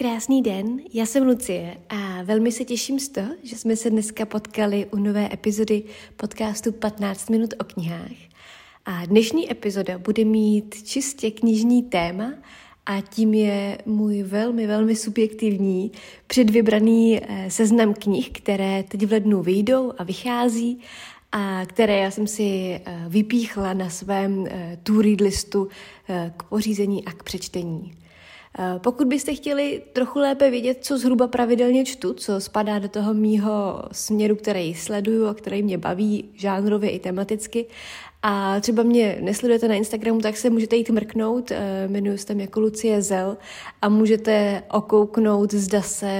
Krásný den, já jsem Lucie a velmi se těším z toho, že jsme se dneska potkali u nové epizody podcastu 15 minut o knihách. A dnešní epizoda bude mít čistě knižní téma a tím je můj velmi, velmi subjektivní předvybraný seznam knih, které teď v lednu vyjdou a vychází a které já jsem si vypíchla na svém to-read listu k pořízení a k přečtení. Pokud byste chtěli trochu lépe vědět, co zhruba pravidelně čtu, co spadá do toho mýho směru, který sleduju a který mě baví žánrově i tematicky, a třeba mě nesledujete na Instagramu, tak se můžete jít mrknout, jmenuji se tam jako Lucie Zell a můžete okouknout, zda se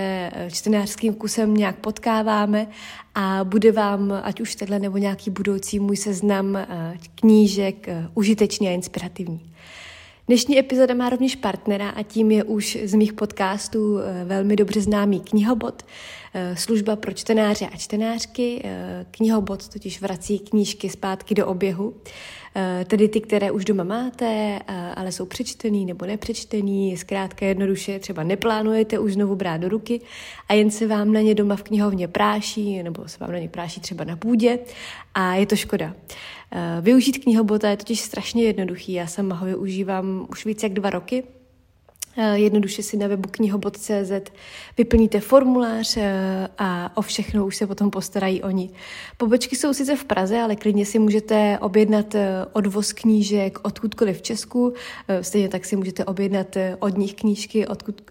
čtenářským kusem nějak potkáváme a bude vám, ať už tenhle nebo nějaký budoucí můj seznam knížek, užitečný a inspirativní. Dnešní epizoda má rovněž partnera a tím je už z mých podcastů velmi dobře známý knihobot, služba pro čtenáře a čtenářky. Knihobot totiž vrací knížky zpátky do oběhu, tedy ty, které už doma máte, ale jsou přečtený nebo nepřečtený, zkrátka jednoduše třeba neplánujete už znovu brát do ruky a jen se vám na ně doma v knihovně práší nebo se vám na ně práší třeba na půdě a je to škoda. Využít knihobota je totiž strašně jednoduchý, já sama ho využívám už víc jak 2 roky. Jednoduše si na webu knihobot.cz vyplníte formulář a o všechno už se potom postarají oni. Pobočky jsou sice v Praze, ale klidně si můžete objednat odvoz knížek odkudkoliv v Česku. Stejně tak si můžete objednat od nich knížky, odkud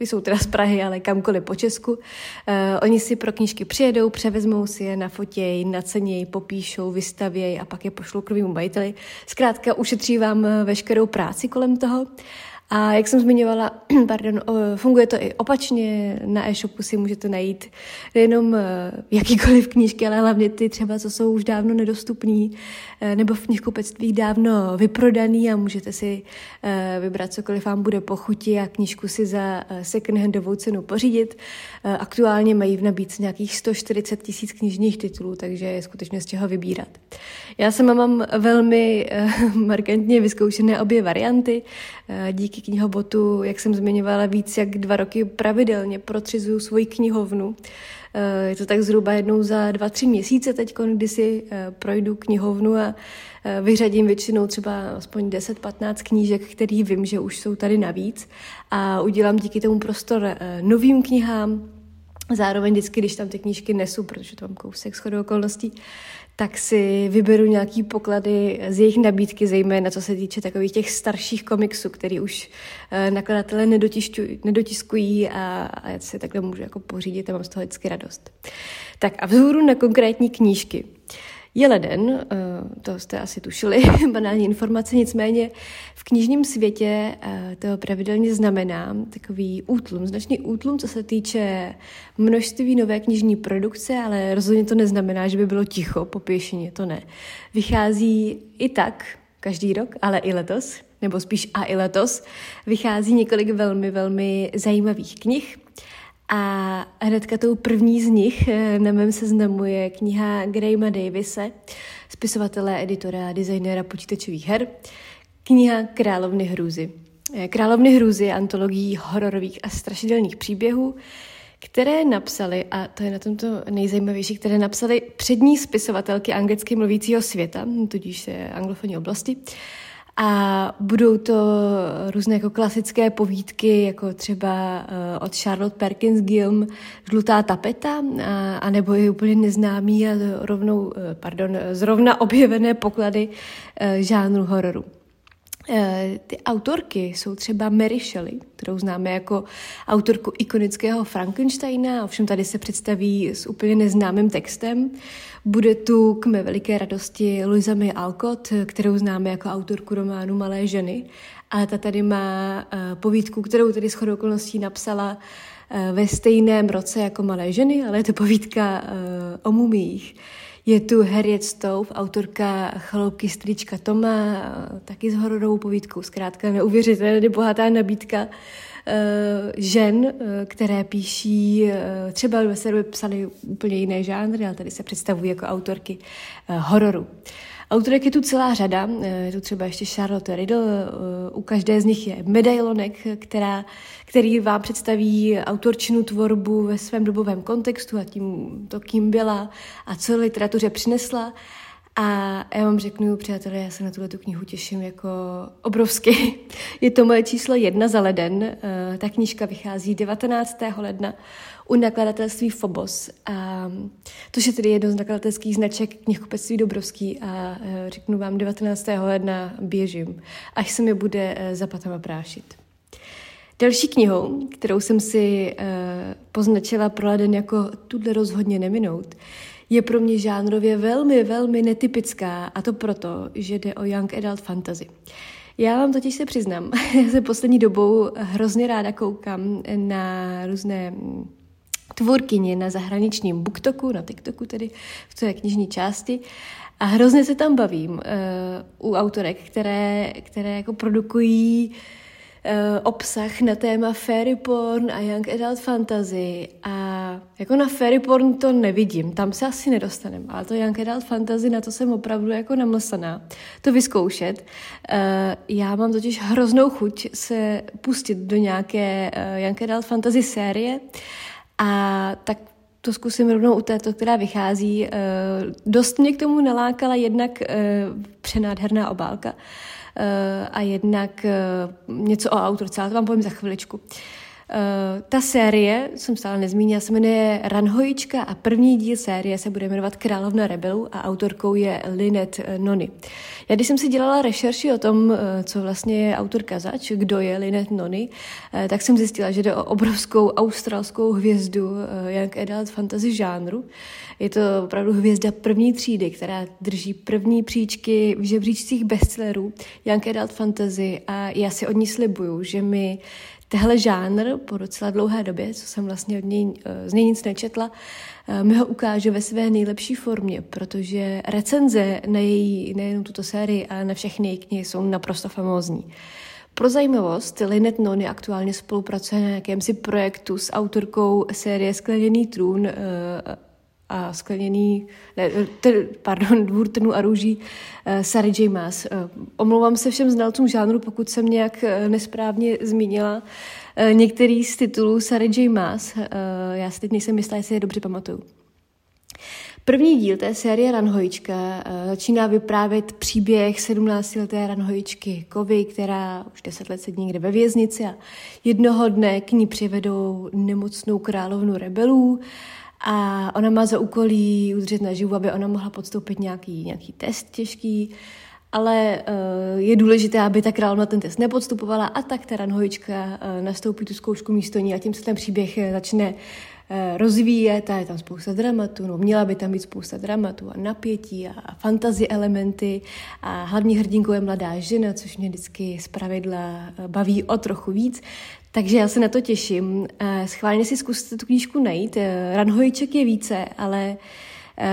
jsou teda z Prahy, ale kamkoliv po Česku. Oni si pro knížky přijedou, převezmou si je, nafotěj, naceněj, popíšou, vystavěj a pak je pošlou k novému majiteli. Zkrátka ušetří vám veškerou práci kolem toho. A jak jsem zmiňovala, funguje to i opačně, na e-shopu si můžete najít nejenom jakýkoliv knížky, ale hlavně ty třeba, co jsou už dávno nedostupný, nebo v knihkupectví dávno vyprodaný a můžete si vybrat cokoliv vám bude po chuti a knížku si za secondhandovou cenu pořídit. Aktuálně mají v nabídce nějakých 140 000 knižních titulů, takže je skutečně z čeho vybírat. Já sama mám velmi markantně vyzkoušené obě varianty, díky knihobotu, jak jsem zmiňovala, víc jak 2 roky pravidelně protřizuju svoji knihovnu. Je to tak zhruba jednou za 2-3 měsíce teď, kdy si projdu knihovnu a vyřadím většinou třeba aspoň 10-15 knížek, který vím, že už jsou tady navíc a udělám díky tomu prostor novým knihám. Zároveň vždycky, když tam ty knížky nesu, protože to mám kousek shodou okolností, tak si vyberu nějaký poklady z jejich nabídky, zejména co se týče takových těch starších komiksů, který už nakladatelé nedotiskují a já si takhle můžu jako pořídit a mám z toho vždycky radost. Tak a vzhůru na konkrétní knížky. Je leden, to jste asi tušili, banální informace, nicméně v knižním světě to pravidelně znamená takový útlum, značný útlum, co se týče množství nové knižní produkce, ale rozhodně to neznamená, že by bylo ticho po pěšině, to ne. Vychází i tak každý rok, ale i letos, nebo spíš a i letos, vychází několik velmi, velmi zajímavých knih. A hnedka tou první z nich na mém seznamu je kniha Graema Davise, spisovatele, editora a designéra počítačových her, kniha Královny hrůzy. Královny hrůzy je antologií hororových a strašidelných příběhů, které napsali, a to je na tomto nejzajímavější, které napsali přední spisovatelky anglicky mluvícího světa, tudíž anglofonní oblasti. A budou to různé jako klasické povídky, jako třeba od Charlotte Perkins Gilman Žlutá tapeta, a nebo je úplně neznámý a zrovna objevené poklady žánru hororu. Ty autorky jsou třeba Mary Shelley, kterou známe jako autorku ikonického Frankensteina, ovšem tady se představí s úplně neznámým textem. Bude tu k mé veliké radosti Louisa May Alcott, kterou známe jako autorku románu Malé ženy, ale ta tady má povídku, kterou tady shodou okolností napsala ve stejném roce jako Malé ženy, ale je to povídka o mumiích. Je tu Harriet Stowe, autorka Chaloupky strýčka Toma, taky s hororovou povídkou, zkrátka neuvěřitelně bohatá nabídka žen, které píší, třeba ve sebe psaly úplně jiné žánry, ale tady se představují jako autorky hororu. Autorek je tu celá řada, je tu třeba ještě Charlotte Riddle, u každé z nich je medailonek, který vám představí autorčinu tvorbu ve svém dobovém kontextu a tím to, kým byla a co literatuře přinesla. A já vám řeknu, přátelé, já se na tuhletu knihu těším jako obrovsky. Je to moje číslo 1 za leden. Ta knížka vychází 19. ledna u nakladatelství Fobos. A to je tedy jedno z nakladatelských značek knihkupectví Dobrovský. A řeknu vám, 19. ledna běžím, až se mi bude za patama prášit. Další knihou, kterou jsem si poznačila pro leden jako tuhle rozhodně neminout, je pro mě žánrově velmi, velmi netypická, a to proto, že jde o young adult fantasy. Já vám totiž se přiznám, já se poslední dobou hrozně ráda koukám na různé tvůrkyně na zahraničním booktoku, na TikToku tedy, v té knižní části, a hrozně se tam bavím u autorek, které jako produkují obsah na téma fairy porn a young adult fantasy, a jako na fairy porn to nevidím, tam se asi nedostaneme, ale to young adult fantasy, na to jsem opravdu jako namlsaná to vyzkoušet. Já mám totiž hroznou chuť se pustit do nějaké young adult fantasy série, a tak to zkusím rovnou u této, která vychází. Dost mě k tomu nalákala jednak přenádherná obálka a jednak něco o autorce, ale to vám povím za chviličku. Ta série, jsem stále nezmínila, se jmenuje Ranhojička a první díl série se bude jmenovat Královna rebelů a autorkou je Lynette Noni. Já když jsem si dělala rešerši o tom, co vlastně je autorka zač, kdo je Lynette Noni, tak jsem zjistila, že jde o obrovskou australskou hvězdu young adult fantasy žánru. Je to opravdu hvězda první třídy, která drží první příčky v žebříčcích bestsellerů young adult fantasy, a já si od ní slibuju, že mi tehle žánr po docela dlouhé době, co jsem vlastně z něj nic nečetla, mi ho ukáže ve své nejlepší formě, protože recenze na její, nejenom tuto sérii, ale na všechny její knihy jsou naprosto famózní. Pro zajímavost, Lynette Noni aktuálně spolupracuje na jakémsi projektu s autorkou série Skleněný trůn a Dvůr trnů a růží Sary J. Maas. Omlouvám se všem znalcům žánru, pokud jsem nějak nesprávně zmínila některý z titulů Sary J. Maas. Já si teď nejsem jistá, jestli je dobře pamatuju. První díl té série Ranhojička začíná vyprávět příběh 17-leté ranhojičky Kovy, která už 10 let sedí někde ve věznici, a jednoho dne k ní přivedou nemocnou královnu rebelů. A ona má za úkol jí udržet naživu, aby ona mohla podstoupit nějaký test těžký, ale je důležité, aby ta královna ten test nepodstupovala, a tak ta ranhojička nastoupí tu zkoušku místo ní, a tím se ten příběh začne rozvíjet, a je tam spousta dramatu, měla by tam být spousta dramatu a napětí a fantasy elementy, a hlavní hrdinkou je mladá žena, což mě vždycky zpravidla baví o trochu víc. Takže já se na to těším. Schválně si zkuste tu knížku najít. Ranhojiček je více, ale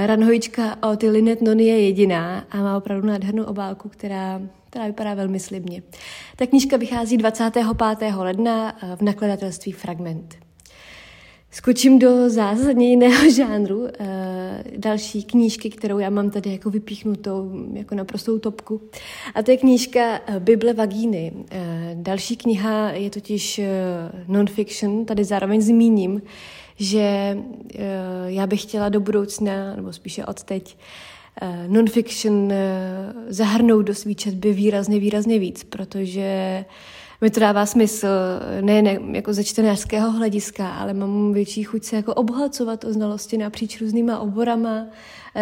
Ranhojička od Lynette Noni je jediná a má opravdu nádhernou obálku, která vypadá velmi slibně. Ta knížka vychází 25. ledna v nakladatelství Fragment. Skočím do zásadně jiného žánru. Další knížky, kterou já mám tady jako vypíchnutou, jako naprostou topku. A to je knížka Bible Vagíny. Další kniha je totiž non-fiction. Tady zároveň zmíním, že já bych chtěla do budoucna, nebo spíše od teď, non-fiction zahrnout do svý četby výrazně víc, protože mi to dává smysl, ne jako ze čtenářského hlediska, ale mám větší chuť se jako obohacovat o znalosti napříč různýma oborama,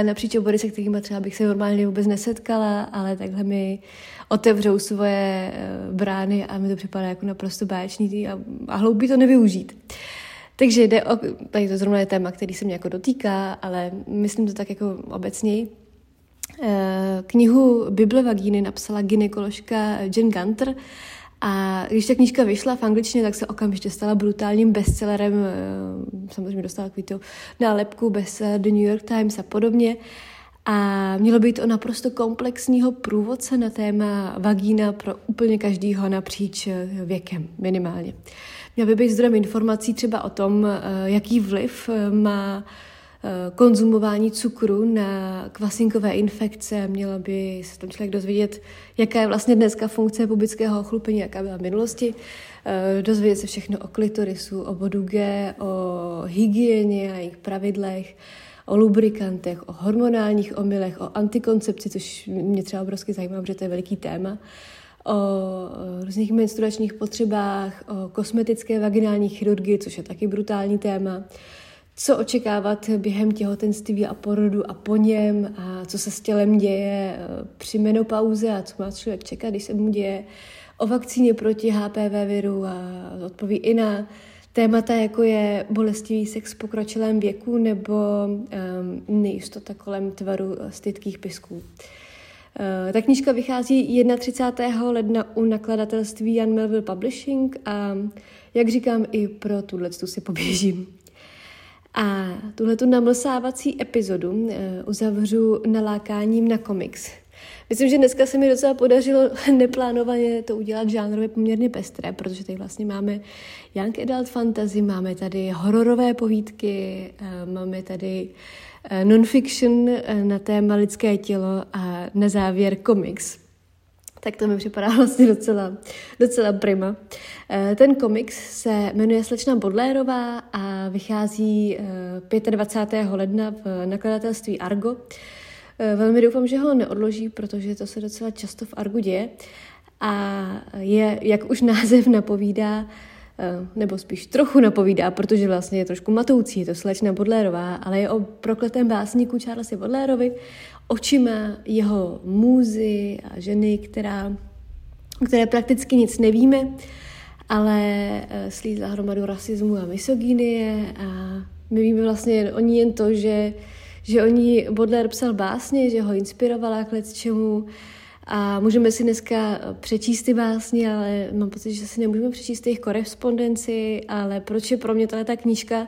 napříč obory, se kterými třeba bych se normálně vůbec nesetkala, ale takhle mi otevřou svoje brány a mi to připadá jako naprosto báječný a hloupý to nevyužít. Takže jde o, tady to zrovna je téma, který se mě jako dotýká, ale myslím to tak jako obecněji. Knihu Bible Vagíny napsala gynekoložka Jen Gunter, a když ta knížka vyšla v angličtině, tak se okamžitě stala brutálním bestsellerem. Samozřejmě dostala takový to nálepku bestseller The New York Times a podobně. A mělo být o naprosto komplexního průvodce na téma vagína pro úplně každýho napříč věkem, minimálně. Měla by být zdrojem informací třeba o tom, jaký vliv má konzumování cukru na kvasinkové infekce. Měla by se tam člověk dozvědět, jaká je vlastně dneska funkce pubického ochlupení, jaká byla v minulosti. Dozvědět se všechno o klitorisu, o bodu G, o hygieně a jejich pravidlech, o lubrikantech, o hormonálních omylech, o antikoncepci, což mě třeba obrovsky zajímá, protože to je veliký téma, o různých menstruačních potřebách, o kosmetické vaginální chirurgii, což je taky brutální téma, co očekávat během těhotenství a porodu a po něm a co se s tělem děje při menopauze a co má člověk čekat, když se mu děje, o vakcíně proti HPV viru a odpoví i na témata, jako je bolestivý sex v pokročilém věku nebo nejistota kolem tvaru stytkých pysků. Ta knížka vychází 31. ledna u nakladatelství Jan Melville Publishing a jak říkám, i pro tuhletu si poběžím. A tuhletu namlsávací epizodu uzavřu nalákáním na komiks. Myslím, že dneska se mi docela podařilo neplánovaně to udělat žánrově poměrně pestré, protože tady vlastně máme young adult fantasy, máme tady hororové povídky, máme tady non-fiction na téma lidské tělo a na závěr komiks. Tak to mi připadá vlastně docela prima. Ten komiks se jmenuje Slečna Bodlerová a vychází 25. ledna v nakladatelství Argo. Velmi doufám, že ho neodloží, protože to se docela často v Argu děje a je, jak už název napovídá, nebo spíš trochu napovídá, protože vlastně je trošku matoucí, je to Slečna Bodlerová, ale je o prokletém básníku Charlesi Bodlerovi, očima jeho můzy a ženy, které prakticky nic nevíme, ale slízla hromadu rasismu a misogynie a my víme vlastně o ní jen to, že o ní Baudelaire psal básně, že ho inspirovala k lecčemu a můžeme si dneska přečíst ty básně, ale mám pocit, že si nemůžeme přečíst jejich korespondenci, ale proč je pro mě tato knížka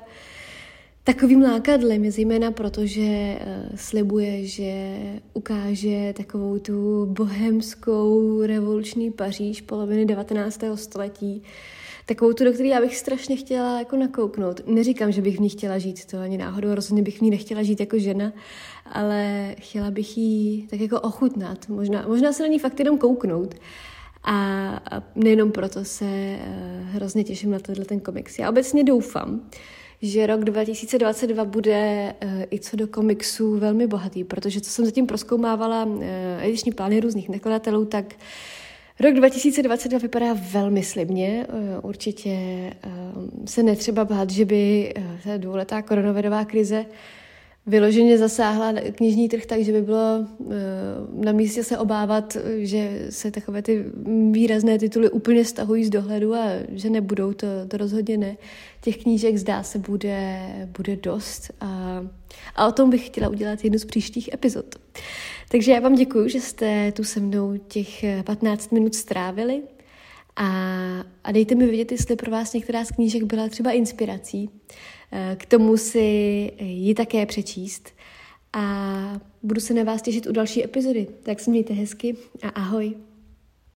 takovým lákadlem, je zejména proto, že slibuje, že ukáže takovou tu bohemskou revoluční Paříž poloviny 19. století, takovou tu, do které já bych strašně chtěla jako nakouknout. Neříkám, že bych v ní chtěla žít, to ani náhodou, rozhodně bych v ní nechtěla žít jako žena, ale chtěla bych ji tak jako ochutnat, možná se na ní fakt jenom kouknout. A nejenom proto se hrozně těším na ten komiks. Já obecně doufám, že rok 2022 bude i co do komiksů velmi bohatý, protože co jsem zatím prozkoumávala ediční plány různých nakladatelů, tak rok 2022 vypadá velmi slibně. Určitě se netřeba bát, že by ta dvouletá koronavirová krize vyloženě zasáhla knižní trh, takže by bylo na místě se obávat, že se takové ty výrazné tituly úplně stahují z dohledu a že nebudou, to rozhodně ne. Těch knížek, zdá se, bude dost a o tom bych chtěla udělat jednu z příštích epizod. Takže já vám děkuju, že jste tu se mnou těch 15 minut strávili a dejte mi vědět, jestli pro vás některá z knížek byla třeba inspirací. K tomu si ji také přečíst a budu se na vás těšit u další epizody. Tak se mějte hezky a ahoj.